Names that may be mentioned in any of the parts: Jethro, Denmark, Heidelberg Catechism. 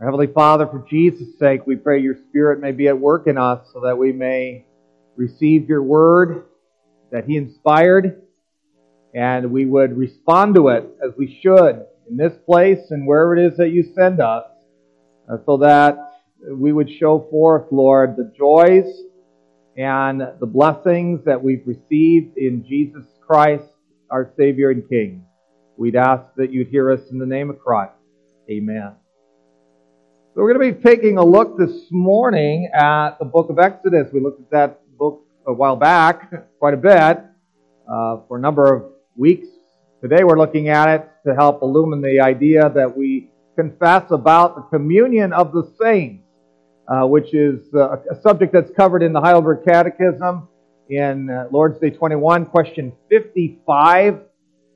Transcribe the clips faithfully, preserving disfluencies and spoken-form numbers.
Our Heavenly Father, for Jesus' sake, we pray your Spirit may be at work in us so that we may receive your word that he inspired, and we would respond to it as we should in this place and wherever it is that you send us, uh, so that we would show forth, Lord, the joys and the blessings that we've received in Jesus Christ, our Savior and King. We'd ask that you'd hear us in the name of Christ. Amen. So we're going to be taking a look this morning at the book of Exodus. We looked at that book a while back, quite a bit, uh, for a number of weeks. Today we're looking at it to help illumine the idea that we confess about the communion of the saints, uh, which is uh, a subject that's covered in the Heidelberg Catechism in uh, Lord's Day twenty-one, question fifty-five.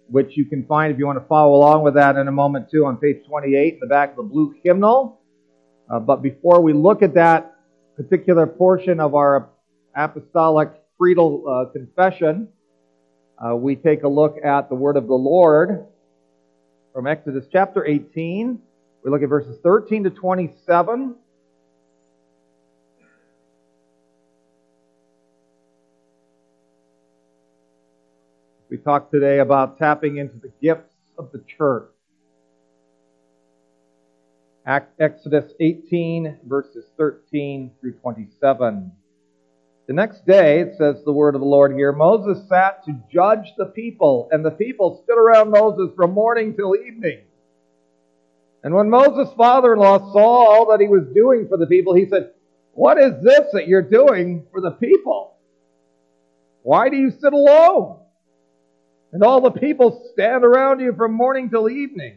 Which you can find if you want to follow along with that in a moment too on page twenty-eight in the back of the blue hymnal. Uh, but before we look at that particular portion of our apostolic creedal uh, confession, uh, we take a look at the word of the Lord from Exodus chapter eighteen. We look at verses thirteen to twenty-seven. We talked today about tapping into the gifts of the church. Exodus eighteen, verses thirteen through twenty-seven. The next day, it says the word of the Lord here, Moses sat to judge the people, and the people stood around Moses from morning till evening. And when Moses' father-in-law saw all that he was doing for the people, he said, "What is this that you're doing for the people? Why do you sit alone? And all the people stand around you from morning till evening."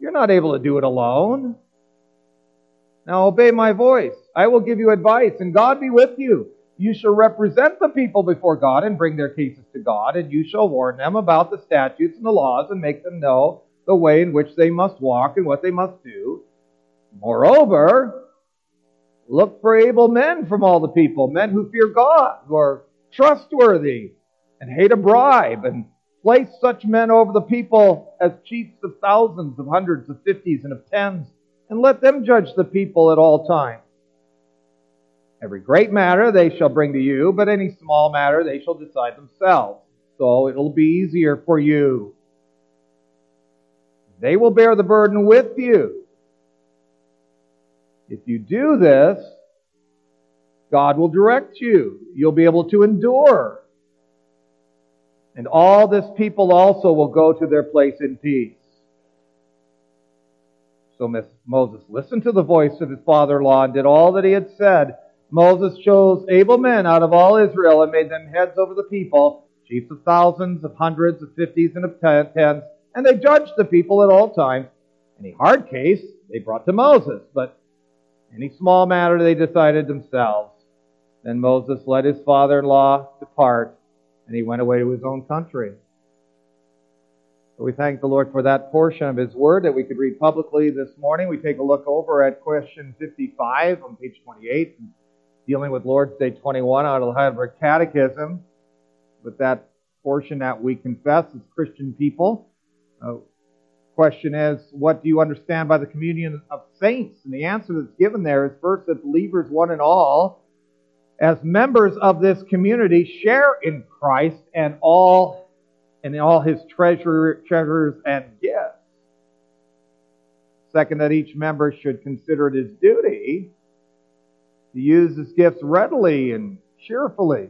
You're not able to do it alone. Now obey my voice. I will give you advice, and God be with you. You shall represent the people before God and bring their cases to God, and you shall warn them about the statutes and the laws and make them know the way in which they must walk and what they must do. Moreover, look for able men from all the people, men who fear God, who are trustworthy and hate a bribe, and place such men over the people as chiefs of thousands, of hundreds, of fifties, and of tens, and let them judge the people at all times. Every great matter they shall bring to you, but any small matter they shall decide themselves. So it'll be easier for you. They will bear the burden with you. If you do this, God will direct you. You'll be able to endure. And all this people also will go to their place in peace." So Moses listened to the voice of his father-in-law and did all that he had said. Moses chose able men out of all Israel and made them heads over the people, chiefs of thousands, of hundreds, of fifties, and of tens. And they judged the people at all times. Any hard case they brought to Moses, but any small matter they decided themselves. Then Moses let his father-in-law depart, and he went away to his own country. So we thank the Lord for that portion of his word that we could read publicly this morning. We take a look over at question fifty-five on page twenty-eight, dealing with Lord's Day twenty-one out of the Heidelberg Catechism, with that portion that we confess as Christian people. Uh, question is, what do you understand by the communion of saints? And the answer that's given there is, first, that believers one and all, as members of this community, share in Christ and all and in all his treasure, treasures and gifts. Second, that each member should consider it his duty to use his gifts readily and cheerfully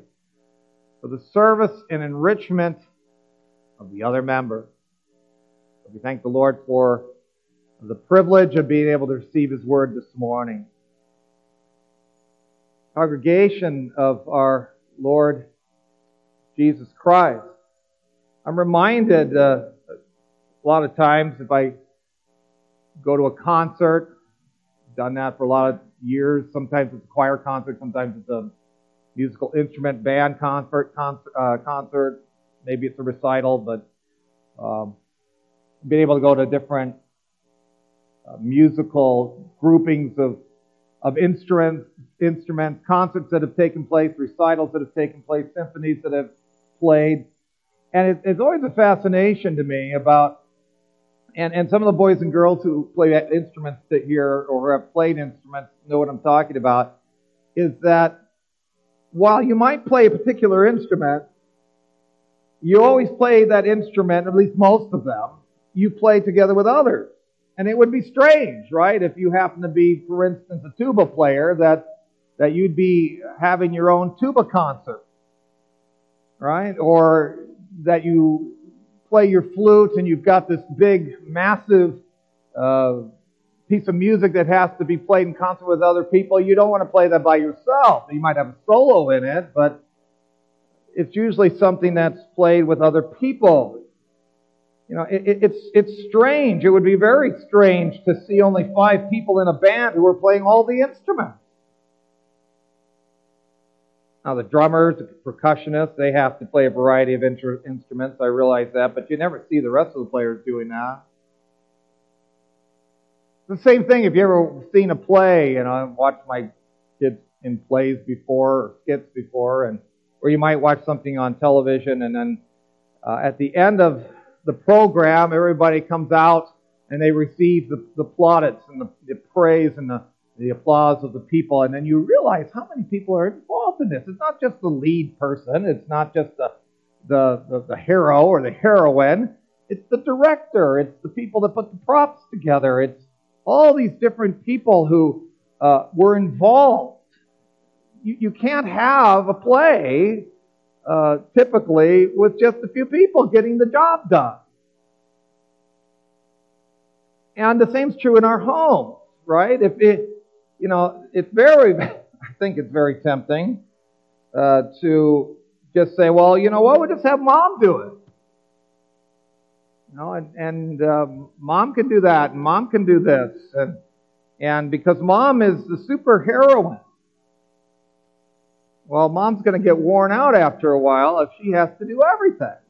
for the service and enrichment of the other member. We thank the Lord for the privilege of being able to receive his word this morning. Congregation of our Lord Jesus Christ, I'm reminded uh, a lot of times, if I go to a concert. Done that for a lot of years. Sometimes it's a choir concert. Sometimes it's a musical instrument band concert. concert, uh, concert. Maybe it's a recital, but um, being able to go to different uh, musical groupings of of instruments, instruments, concerts that have taken place, recitals that have taken place, symphonies that have played. And it, it's always a fascination to me about, and, and some of the boys and girls who play instruments that hear or have played instruments know what I'm talking about, is that while you might play a particular instrument, you always play that instrument, at least most of them, you play together with others. And it would be strange, right, if you happen to be, for instance, a tuba player, that that you'd be having your own tuba concert, right? Or that you play your flute and you've got this big, massive uh, piece of music that has to be played in concert with other people. You don't want to play that by yourself. You might have a solo in it, but it's usually something that's played with other people. You know, it, it, it's it's strange. It would be very strange to see only five people in a band who are playing all the instruments. Now, the drummers, the percussionists, they have to play a variety of inter- instruments. I realize that, but you never see the rest of the players doing that. It's the same thing if you ever seen a play. You know, I've watched my kids in plays before, or skits before, and or you might watch something on television, and then uh, at the end of the program, everybody comes out and they receive the, the plaudits and the, the praise and the, the applause of the people. And then you realize how many people are involved in this. It's not just the lead person. It's not just the, the, the, the hero or the heroine. It's the director. It's the people that put the props together. It's all these different people who uh, were involved. You, you can't have a play Uh, typically with just a few people getting the job done. And the same's true in our homes, right? If it, you know, it's very, I think it's very tempting uh, to just say, well, you know what, we'll just have mom do it. You know, and, and uh, mom can do that, and mom can do this, and and because mom is the superheroine. Well, mom's going to get worn out after a while if she has to do everything.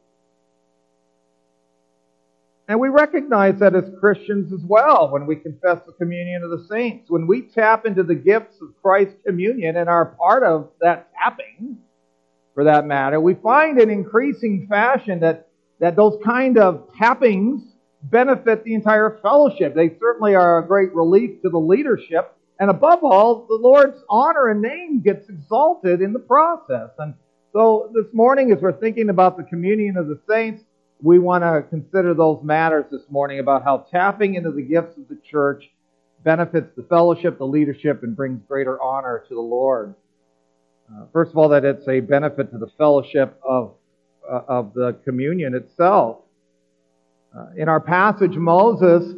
And we recognize that as Christians as well when we confess the communion of the saints. When we tap into the gifts of Christ's communion and are part of that tapping, for that matter, we find in increasing fashion that, that those kind of tappings benefit the entire fellowship. They certainly are a great relief to the leadership. And above all, the Lord's honor and name gets exalted in the process. And so this morning, as we're thinking about the communion of the saints, we want to consider those matters this morning about how tapping into the gifts of the church benefits the fellowship, the leadership, and brings greater honor to the Lord. Uh, first of all, that it's a benefit to the fellowship of, uh, of the communion itself. Uh, in our passage, Moses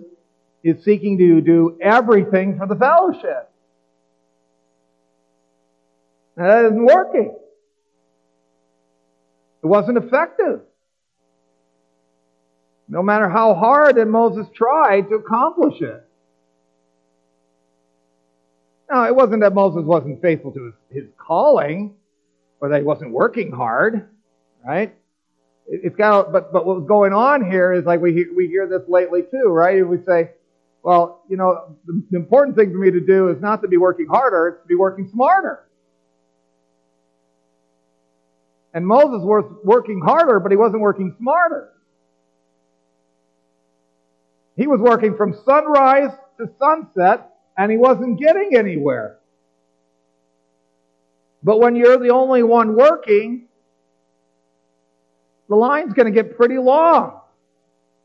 is seeking to do everything for the fellowship. And that isn't working. It wasn't effective. No matter how hard that Moses tried to accomplish it. Now, it wasn't that Moses wasn't faithful to his, his calling, or that he wasn't working hard, right? It's got, but but what's going on here is like we hear, we hear this lately too, right? We say, well, you know, the important thing for me to do is not to be working harder, it's to be working smarter. And Moses was working harder, but he wasn't working smarter. He was working from sunrise to sunset, and he wasn't getting anywhere. But when you're the only one working, the line's going to get pretty long.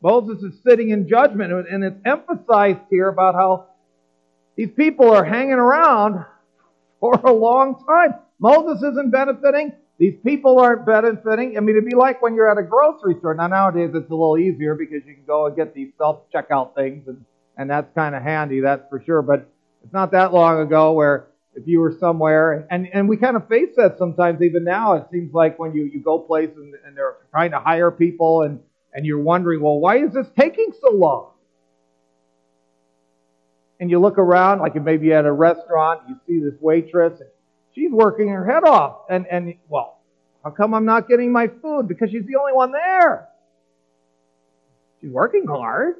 Moses is sitting in judgment, and it's emphasized here about how these people are hanging around for a long time. Moses isn't benefiting. These people aren't benefiting. I mean, it'd be like when you're at a grocery store. Now, nowadays, it's a little easier because you can go and get these self-checkout things, and, and that's kind of handy, that's for sure. But it's not that long ago where if you were somewhere, and, and we kind of face that sometimes even now. It seems like when you, you go places and, and they're trying to hire people, and And you're wondering, well, why is this taking so long? and you look around, like maybe at a restaurant, you see this waitress, and she's working her head off. And, and well, how come I'm not getting my food? Because she's the only one there. She's working hard.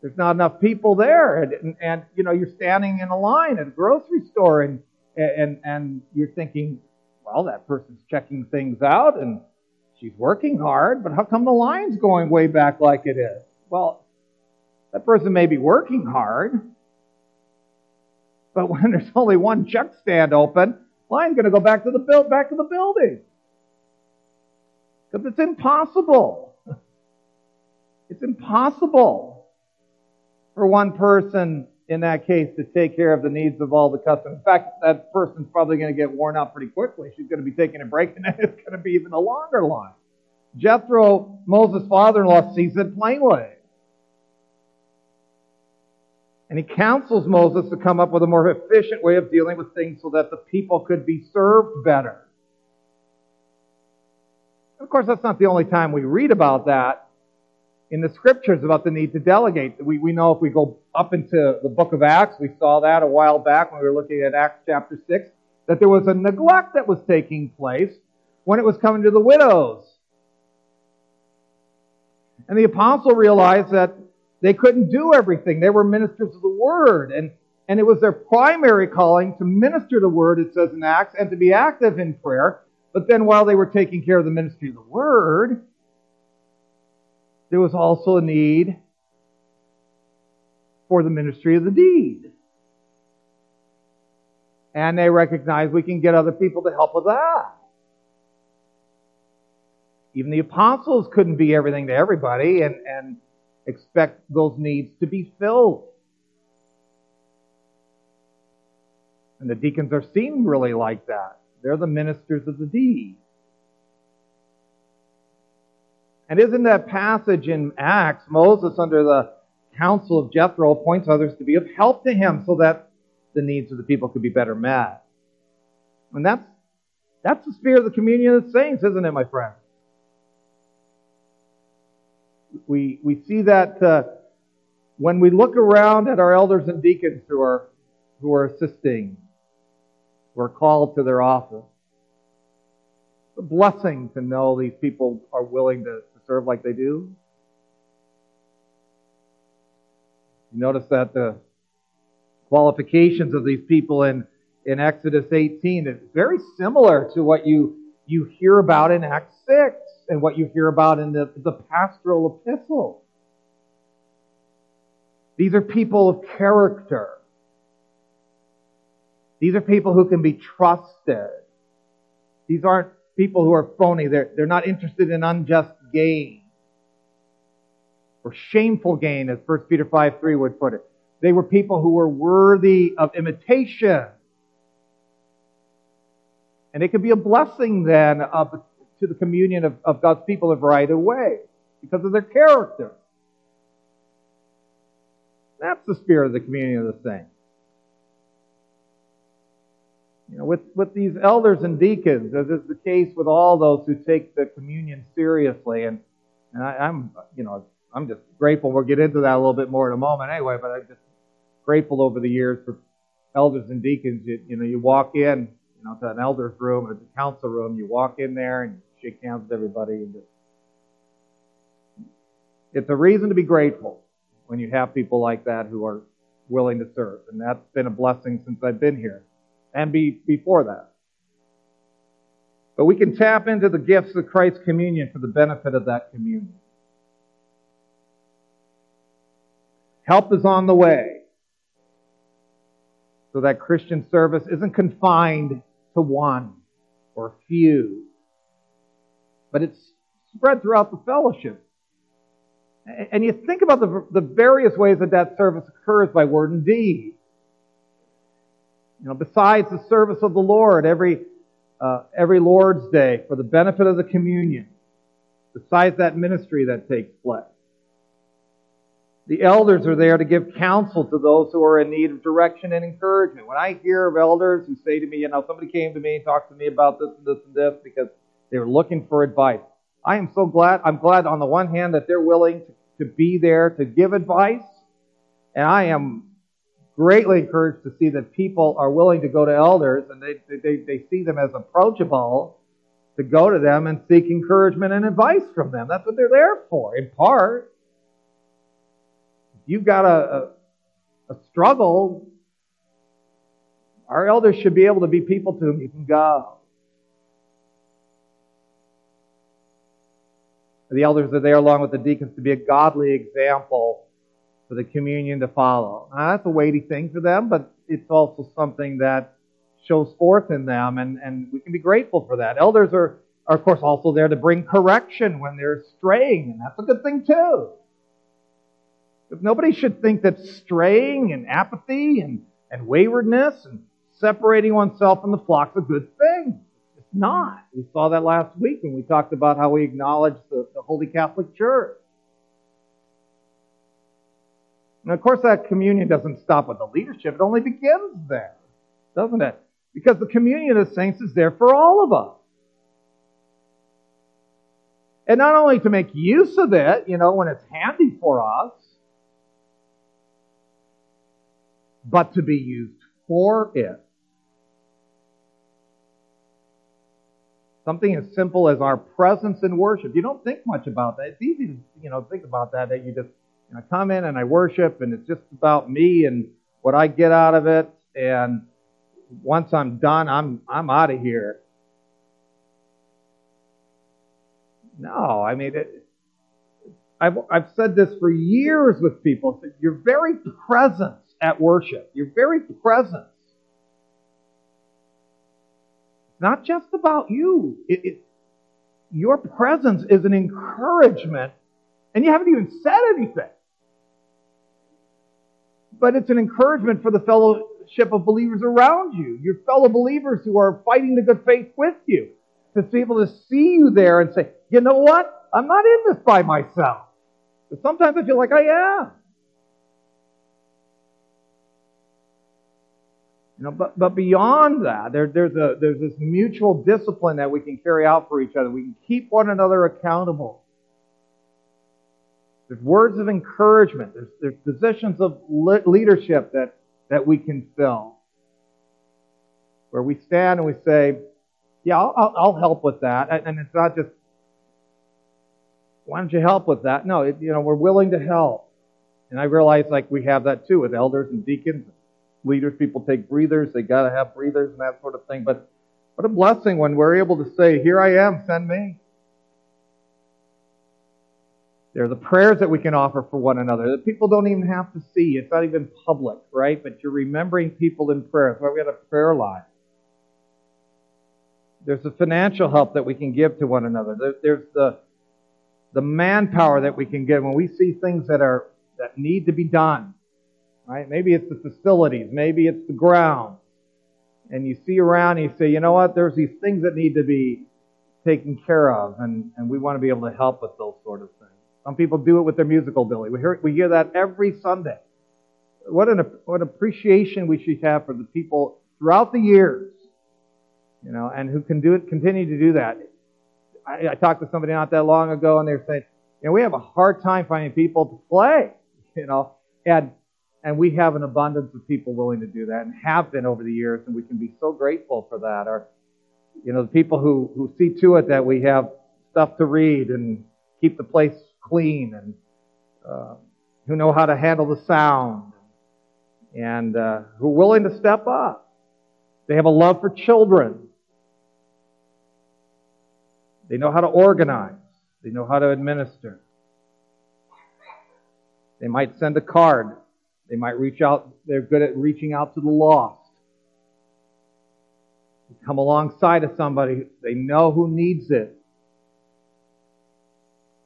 There's not enough people there. And, and, and you know, you're standing in a line at a grocery store, and, and, and you're thinking, well, that person's checking things out, and she's working hard, but how come the line's going way back like it is? Well, that person may be working hard, but when there's only one check stand open, line's going to go back to the build, back to the building. Because it's impossible. It's impossible for one person, in that case, to take care of the needs of all the customers. In fact, that person's probably going to get worn out pretty quickly. She's going to be taking a break, and then it's going to be even a longer line. Jethro, Moses' father-in-law, sees it plainly. And he counsels Moses to come up with a more efficient way of dealing with things so that the people could be served better. And of course, that's not the only time we read about that in the Scriptures, about the need to delegate. We, we know if we go up into the book of Acts, we saw that a while back when we were looking at Acts chapter six, that there was a neglect that was taking place when it was coming to the widows. And the apostle realized that they couldn't do everything. They were ministers of the Word, and, and it was their primary calling to minister the Word, it says in Acts, and to be active in prayer. But then while they were taking care of the ministry of the Word, there was also a need for the ministry of the deed. And they recognized we can get other people to help with that. Even the apostles couldn't be everything to everybody and, and expect those needs to be filled. And the deacons are seen really like that. They're the ministers of the deed. And isn't that passage in Acts, Moses, under the counsel of Jethro, appoints others to be of help to him so that the needs of the people could be better met? And that's that's the spirit of the communion of the saints, isn't it, my friend? We we see that uh, when we look around at our elders and deacons who are who are assisting, who are called to their office. It's a blessing to know these people are willing to serve like they do. You notice that the qualifications of these people in, in Exodus eighteen is very similar to what you, you hear about in Acts six and what you hear about in the, the pastoral epistle. These are people of character. These are people who can be trusted. These aren't people who are phony. They're, they're not interested in unjust gain or shameful gain, as First Peter five three would put it. They were people who were worthy of imitation. And it could be a blessing then of, to the communion of, of God's people in a variety of ways because of their character. That's the spirit of the communion of the saints. You know, with, with these elders and deacons, as is the case with all those who take the communion seriously, and, and I, I'm, you know, I'm just grateful. We'll get into that a little bit more in a moment anyway, but I'm just grateful over the years for elders and deacons. You, you know, you walk in, you know, to an elder's room or the council room, you walk in there and you shake hands with everybody. And just, it's a reason to be grateful when you have people like that who are willing to serve, and that's been a blessing since I've been here. And be before that. But we can tap into the gifts of Christ's communion for the benefit of that communion. Help is on the way, so that Christian service isn't confined to one or few, but it's spread throughout the fellowship. And you think about the, the various ways that that service occurs by word and deed. You know, besides the service of the Lord every uh, every Lord's Day for the benefit of the communion, besides that ministry that takes place, the elders are there to give counsel to those who are in need of direction and encouragement. When I hear of elders who say to me, you know, somebody came to me and talked to me about this and this and this because they were looking for advice, I am so glad. I'm glad on the one hand that they're willing to, to be there to give advice, And I am greatly encouraged to see that people are willing to go to elders, and they they, they see them as approachable to go to them and seek encouragement and advice from them. That's what they're there for, in part. If you've got a, a, a struggle, our elders should be able to be people to whom you can go. The elders are there along with the deacons to be a godly example for the communion to follow. Now, that's a weighty thing for them, but it's also something that shows forth in them, and, and we can be grateful for that. Elders are, are, of course, also there to bring correction when they're straying, and that's a good thing, too. Because nobody should think that straying and apathy and, and waywardness and separating oneself from the flock is a good thing. It's not. We saw that last week when we talked about how we acknowledge the, the Holy Catholic Church. And, of course, that communion doesn't stop with the leadership. It only begins there, doesn't it? Because the communion of saints is there for all of us. And not only to make use of it, you know, when it's handy for us, but to be used for it. Something as simple as our presence in worship. You don't think much about that. It's easy to, you know, think about that, that you just, you know, come in and I worship, and it's just about me and what I get out of it, and once I'm done, I'm I'm out of here. No, I mean, it, I've I've said this for years with people. That your very presence at worship, your very presence, it's not just about you. It, it, your presence is an encouragement, and you haven't even said anything. But it's an encouragement for the fellow. Of believers around you, your fellow believers who are fighting the good faith with you, to be able to see you there and say, you know what? I'm not in this by myself. But sometimes I feel like I am. You know, but but beyond that, there, there's a there's this mutual discipline that we can carry out for each other. We can keep one another accountable. There's words of encouragement. There's there's positions of leadership that. that we can fill, where we stand and we say, yeah, I'll, I'll help with that. And it's not just, why don't you help with that? No, it, you know, we're willing to help. And I realize, like, we have that, too, with elders and deacons, leaders. People take breathers. They got to have breathers and that sort of thing. But what a blessing when we're able to say, here I am, send me. There are the prayers that we can offer for one another that people don't even have to see. It's not even public, right? But you're remembering people in prayer. That's why we have a prayer line. There's the financial help that we can give to one another. There's the the manpower that we can give when we see things that are that need to be done, right? Maybe it's the facilities, maybe it's the ground, and you see around and you say, you know what? There's these things that need to be taken care of, and and we want to be able to help with those sort of things. Some people do it with their musical ability. We hear, we hear that every Sunday. What an what appreciation we should have for the people throughout the years, you know, and who can do it, continue to do that. I, I talked to somebody not that long ago, and they were saying, you know, we have a hard time finding people to play, you know, and and we have an abundance of people willing to do that and have been over the years, and we can be so grateful for that. Or, you know, the people who who see to it that we have stuff to read and keep the place clean, and uh, who know how to handle the sound, and uh, who are willing to step up. They have a love for children. They know how to organize. They know how to administer. They might send a card. They might reach out. They're good at reaching out to the lost. They come alongside of somebody. They know who needs it.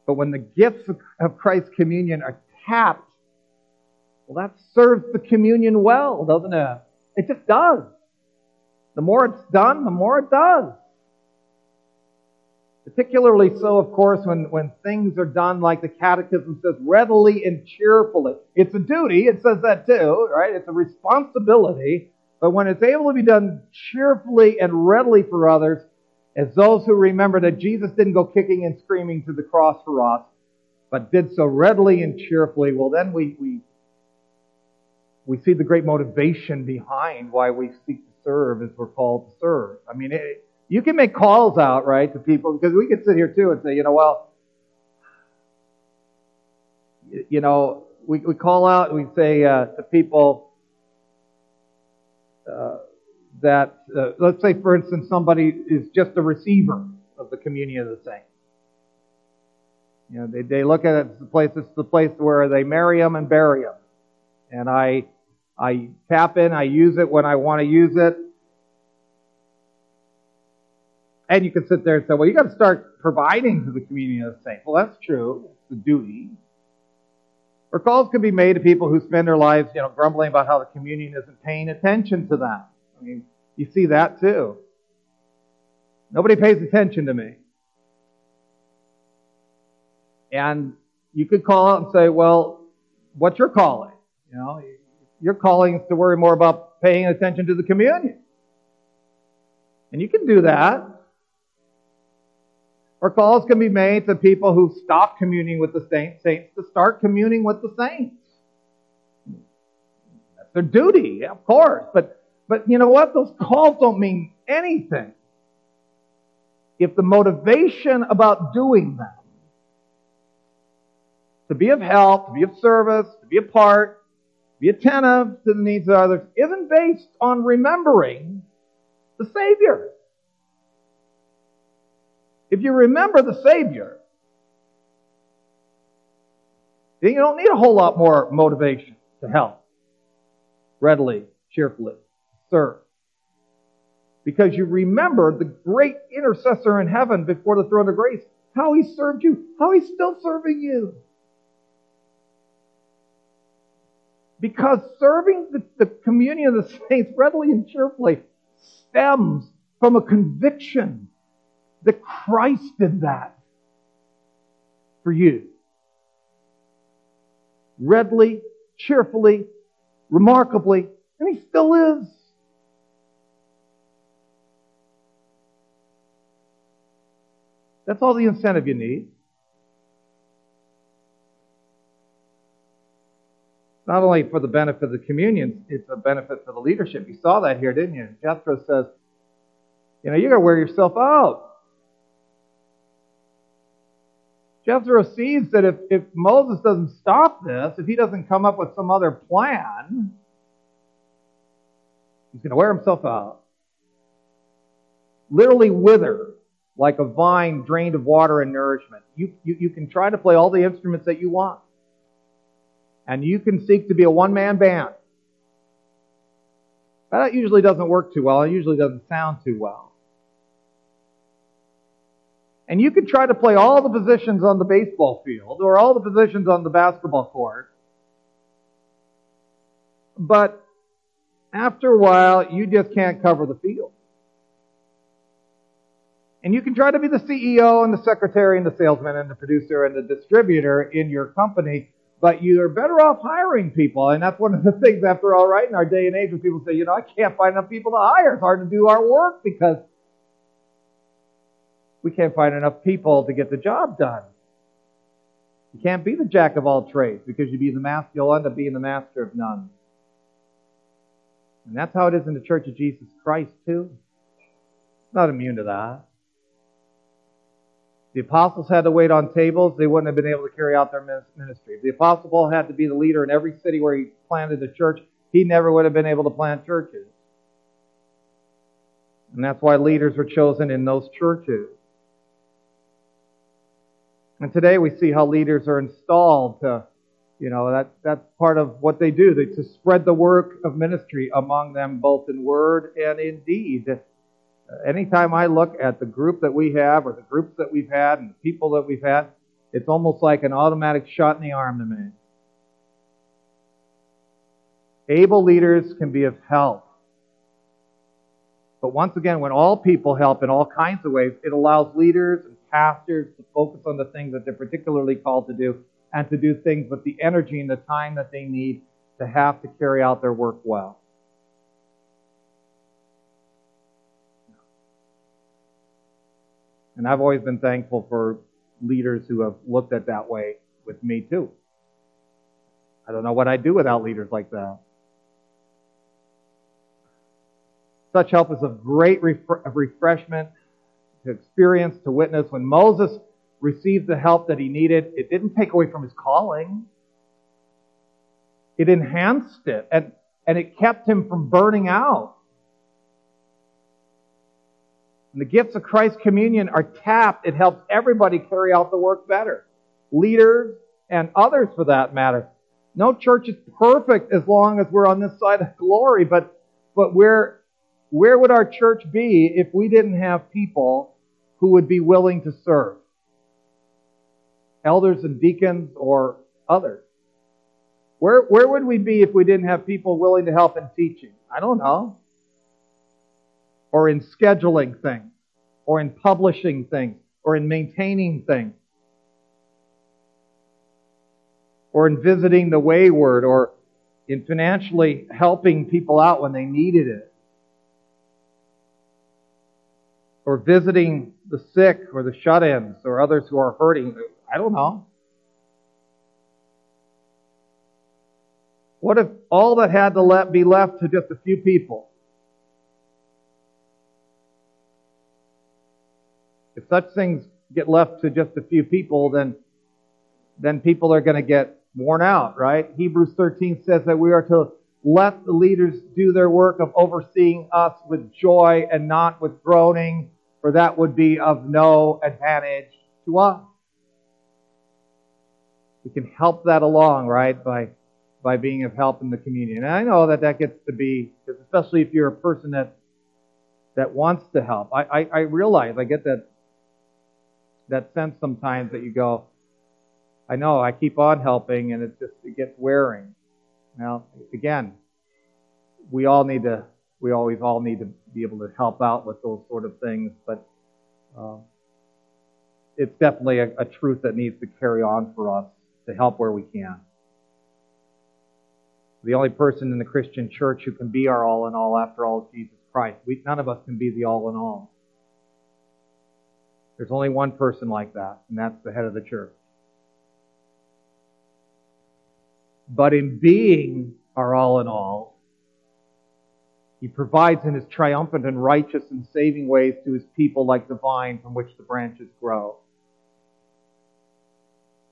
But when the gifts of Christ's communion are tapped, well, that serves the communion well, doesn't it? It just does. The more it's done, the more it does. Particularly so, of course, when, when things are done like the Catechism says, readily and cheerfully. It's a duty, it says that too, right? It's a responsibility. But when it's able to be done cheerfully and readily for others, as those who remember that Jesus didn't go kicking and screaming to the cross for us, but did so readily and cheerfully, well, then we, we we see the great motivation behind why we seek to serve as we're called to serve. I mean, it, you can make calls out, right, to people, because we could sit here too and say, you know, well, you know, we, we call out and we say uh, to people uh, that, uh, let's say, for instance, somebody is just a receiver of the communion of the saints. You know, they, they look at it as the place, it's the place where they marry them and bury them. And I I tap in, I use it when I want to use it. And you can sit there and say, well, you got to start providing to the communion of the saints. Well, that's true. It's a duty. Or calls can be made to people who spend their lives, you know, grumbling about how the communion isn't paying attention to them. I mean, you see that too. Nobody pays attention to me. And you could call out and say, well, what's your calling? You know, your calling is to worry more about paying attention to the communion. And you can do that. Or calls can be made to people who stop communing with the saints, saints to start communing with the saints. That's their duty, yeah, of course. But, but you know what? Those calls don't mean anything if the motivation about doing them, to be of help, to be of service, to be a part, be attentive to the needs of others, isn't based on remembering the Savior. If you remember the Savior, then you don't need a whole lot more motivation to help, readily, cheerfully, serve. Because you remember the great intercessor in heaven before the throne of grace, how he served you, how he's still serving you. Because serving the, the communion of the saints readily and cheerfully stems from a conviction that Christ did that for you. Readily, cheerfully, remarkably, and he still is. That's all the incentive you need. Not only for the benefit of the communion, it's a benefit for the leadership. You saw that here, didn't you? Jethro says, you know, you're going to wear yourself out. Jethro sees that if, if Moses doesn't stop this, if he doesn't come up with some other plan, he's going to wear himself out. Literally wither like a vine drained of water and nourishment. You, you, you can try to play all the instruments that you want. And you can seek to be a one-man band. That usually doesn't work too well. It usually doesn't sound too well. And you can try to play all the positions on the baseball field or all the positions on the basketball court. But after a while, you just can't cover the field. And you can try to be the C E O and the secretary and the salesman and the producer and the distributor in your company, but you're better off hiring people. And that's one of the things, after all, right, in our day and age when people say, you know, I can't find enough people to hire. It's hard to do our work because we can't find enough people to get the job done. You can't be the jack of all trades because you'd be the master, you'll end up being the master of none. And that's how it is in the Church of Jesus Christ, too. It's not immune to that. The apostles had to wait on tables. They wouldn't have been able to carry out their ministry. The apostle Paul had to be the leader in every city where he planted a church. He never would have been able to plant churches. And that's why leaders were chosen in those churches. And today we see how leaders are installed to, you know, that, that's part of what they do, they, to spread the work of ministry among them, both in word and in deed. Anytime I look at the group that we have or the groups that we've had and the people that we've had, it's almost like an automatic shot in the arm to me. Able leaders can be of help. But once again, when all people help in all kinds of ways, it allows leaders and pastors to focus on the things that they're particularly called to do and to do things with the energy and the time that they need to have to carry out their work well. And I've always been thankful for leaders who have looked at that way with me, too. I don't know what I'd do without leaders like that. Such help is of great ref- of refreshment to experience, to witness. When Moses received the help that he needed, it didn't take away from his calling. It enhanced it, and, and it kept him from burning out. And the gifts of Christ's communion are tapped. It helps everybody carry out the work better. Leaders and others for that matter. No church is perfect as long as we're on this side of glory, but but where where would our church be if we didn't have people who would be willing to serve? Elders and deacons or others. Where where would we be if we didn't have people willing to help in teaching? I don't know. Or in scheduling things, or in publishing things, or in maintaining things, or in visiting the wayward, or in financially helping people out when they needed it, or visiting the sick, or the shut-ins, or others who are hurting. I don't know. What if all that had to let be left to just a few people? If such things get left to just a few people, then then people are going to get worn out, right? Hebrews thirteen says that we are to let the leaders do their work of overseeing us with joy and not with groaning, for that would be of no advantage to us. We can help that along, right, by by being of help in the community. And I know that that gets to be, especially if you're a person that that wants to help. I, I, I realize, I get that that sense sometimes that you go, I know, I keep on helping and it just it gets wearing. Now, again, we all need to, we always all need to be able to help out with those sort of things, but uh, it's definitely a, a truth that needs to carry on for us to help where we can. The only person in the Christian church who can be our all in all, after all, is Jesus Christ. We, none of us can be the all in all. There's only one person like that, and that's the head of the church. But in being our all in all, he provides in his triumphant and righteous and saving ways to his people like the vine from which the branches grow.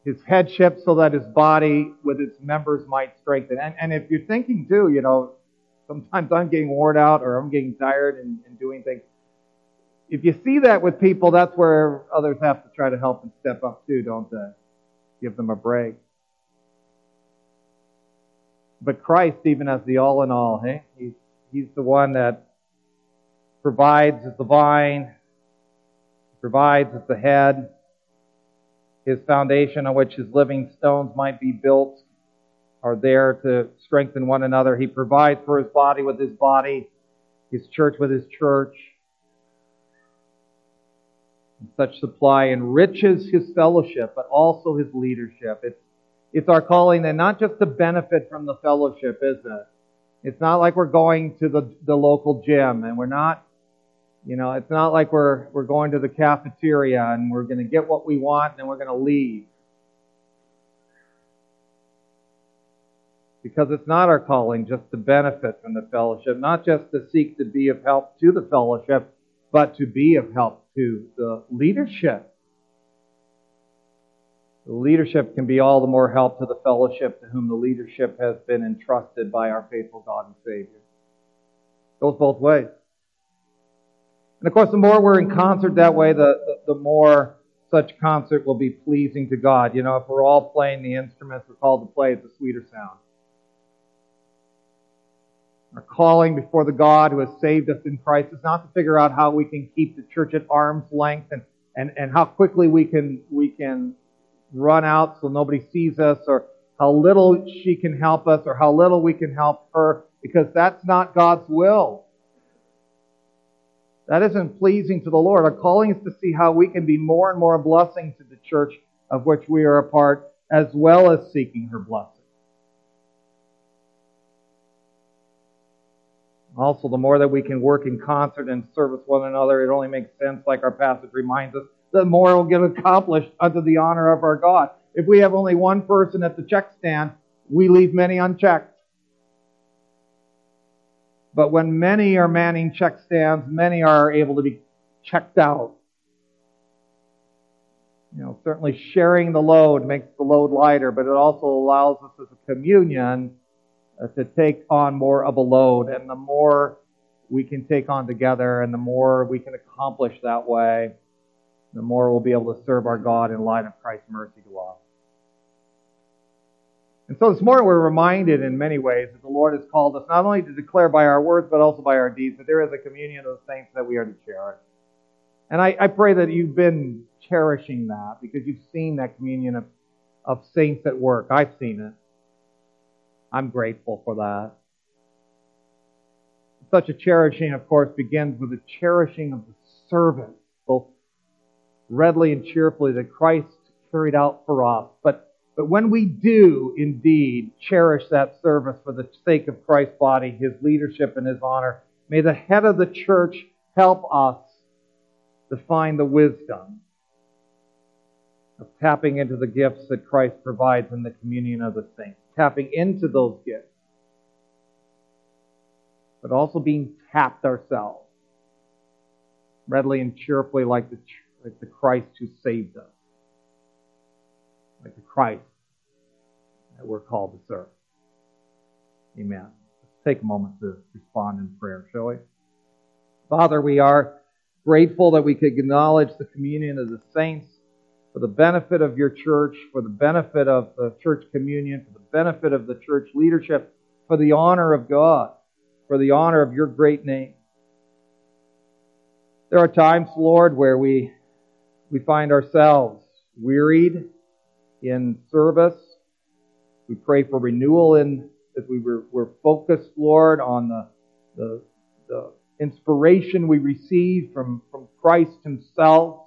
His headship so that his body with its members might strengthen. And, and if you're thinking too, you know, sometimes I'm getting worn out or I'm getting tired and, and doing things. If you see that with people, that's where others have to try to help and step up too, don't they? Give them a break. But Christ, even as the all in all, hey, he's, he's the one that provides as the vine, provides as the head, his foundation on which his living stones might be built are there to strengthen one another. He provides for his body with his body, his church with his church. And such supply enriches his fellowship, but also his leadership. It's It's our calling then not just to benefit from the fellowship, is it? It's not like we're going to the, the local gym and we're not, you know, it's not like we're we're going to the cafeteria and we're going to get what we want and then we're going to leave. Because it's not our calling just to benefit from the fellowship, not just to seek to be of help to the fellowship, but to be of help to the leadership. The leadership can be all the more help to the fellowship to whom the leadership has been entrusted by our faithful God and Savior. It goes both ways. And of course, the more we're in concert that way, the, the, the more such concert will be pleasing to God. You know, if we're all playing the instruments we're called to play, it's a sweeter sound. Our calling before the God who has saved us in Christ is not to figure out how we can keep the church at arm's length and, and, and how quickly we can we can... run out so nobody sees us, or how little she can help us, or how little we can help her, because that's not God's will. That isn't pleasing to the Lord. Our calling is to see how we can be more and more a blessing to the church of which we are a part, as well as seeking her blessing. Also, the more that we can work in concert and service one another, it only makes sense, like our passage reminds us, the more will get accomplished unto the honor of our God. If we have only one person at the check stand, we leave many unchecked. But when many are manning check stands, many are able to be checked out. You know, certainly sharing the load makes the load lighter, but it also allows us as a communion uh, to take on more of a load. And the more we can take on together and the more we can accomplish that way, the more we'll be able to serve our God in light of Christ's mercy to us. And so this morning we're reminded in many ways that the Lord has called us not only to declare by our words but also by our deeds that there is a communion of the saints that we are to cherish. And I, I pray that you've been cherishing that because you've seen that communion of, of saints at work. I've seen it. I'm grateful for that. Such a cherishing, of course, begins with the cherishing of the service, both readily and cheerfully that Christ carried out for us. But, but when we do indeed cherish that service for the sake of Christ's body, His leadership and His honor, may the head of the church help us to find the wisdom of tapping into the gifts that Christ provides in the communion of the saints, tapping into those gifts, but also being tapped ourselves, readily and cheerfully like the, like the Christ who saved us, like the Christ that we're called to serve. Amen. Let's take a moment to respond in prayer, shall we? Father, we are grateful that we could acknowledge the communion of the saints for the benefit of your church, for the benefit of the church communion, for the benefit of the church leadership, for the honor of God, for the honor of your great name. There are times, Lord, where we we find ourselves wearied in service. We pray for renewal in as we were, we're focused, Lord, on the, the, the inspiration we receive from, from Christ Himself,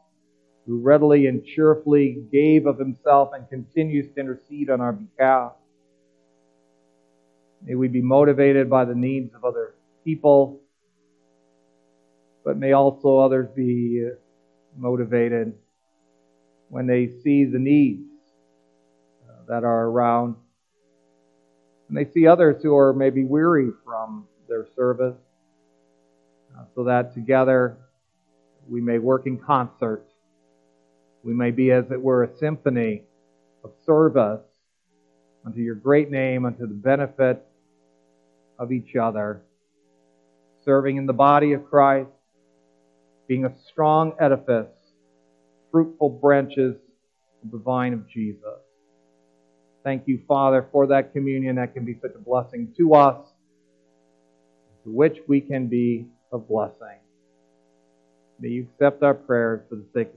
who readily and cheerfully gave of Himself and continues to intercede on our behalf. May we be motivated by the needs of other people, but may also others be motivated when they see the needs that are around. And they see others who are maybe weary from their service, so that together we may work in concert. We may be, as it were, a symphony of service unto your great name, unto the benefit of each other, serving in the body of Christ, being a strong edifice, fruitful branches of the vine of Jesus. Thank you, Father, for that communion that can be such a blessing to us, to which we can be a blessing. May you accept our prayers for the sake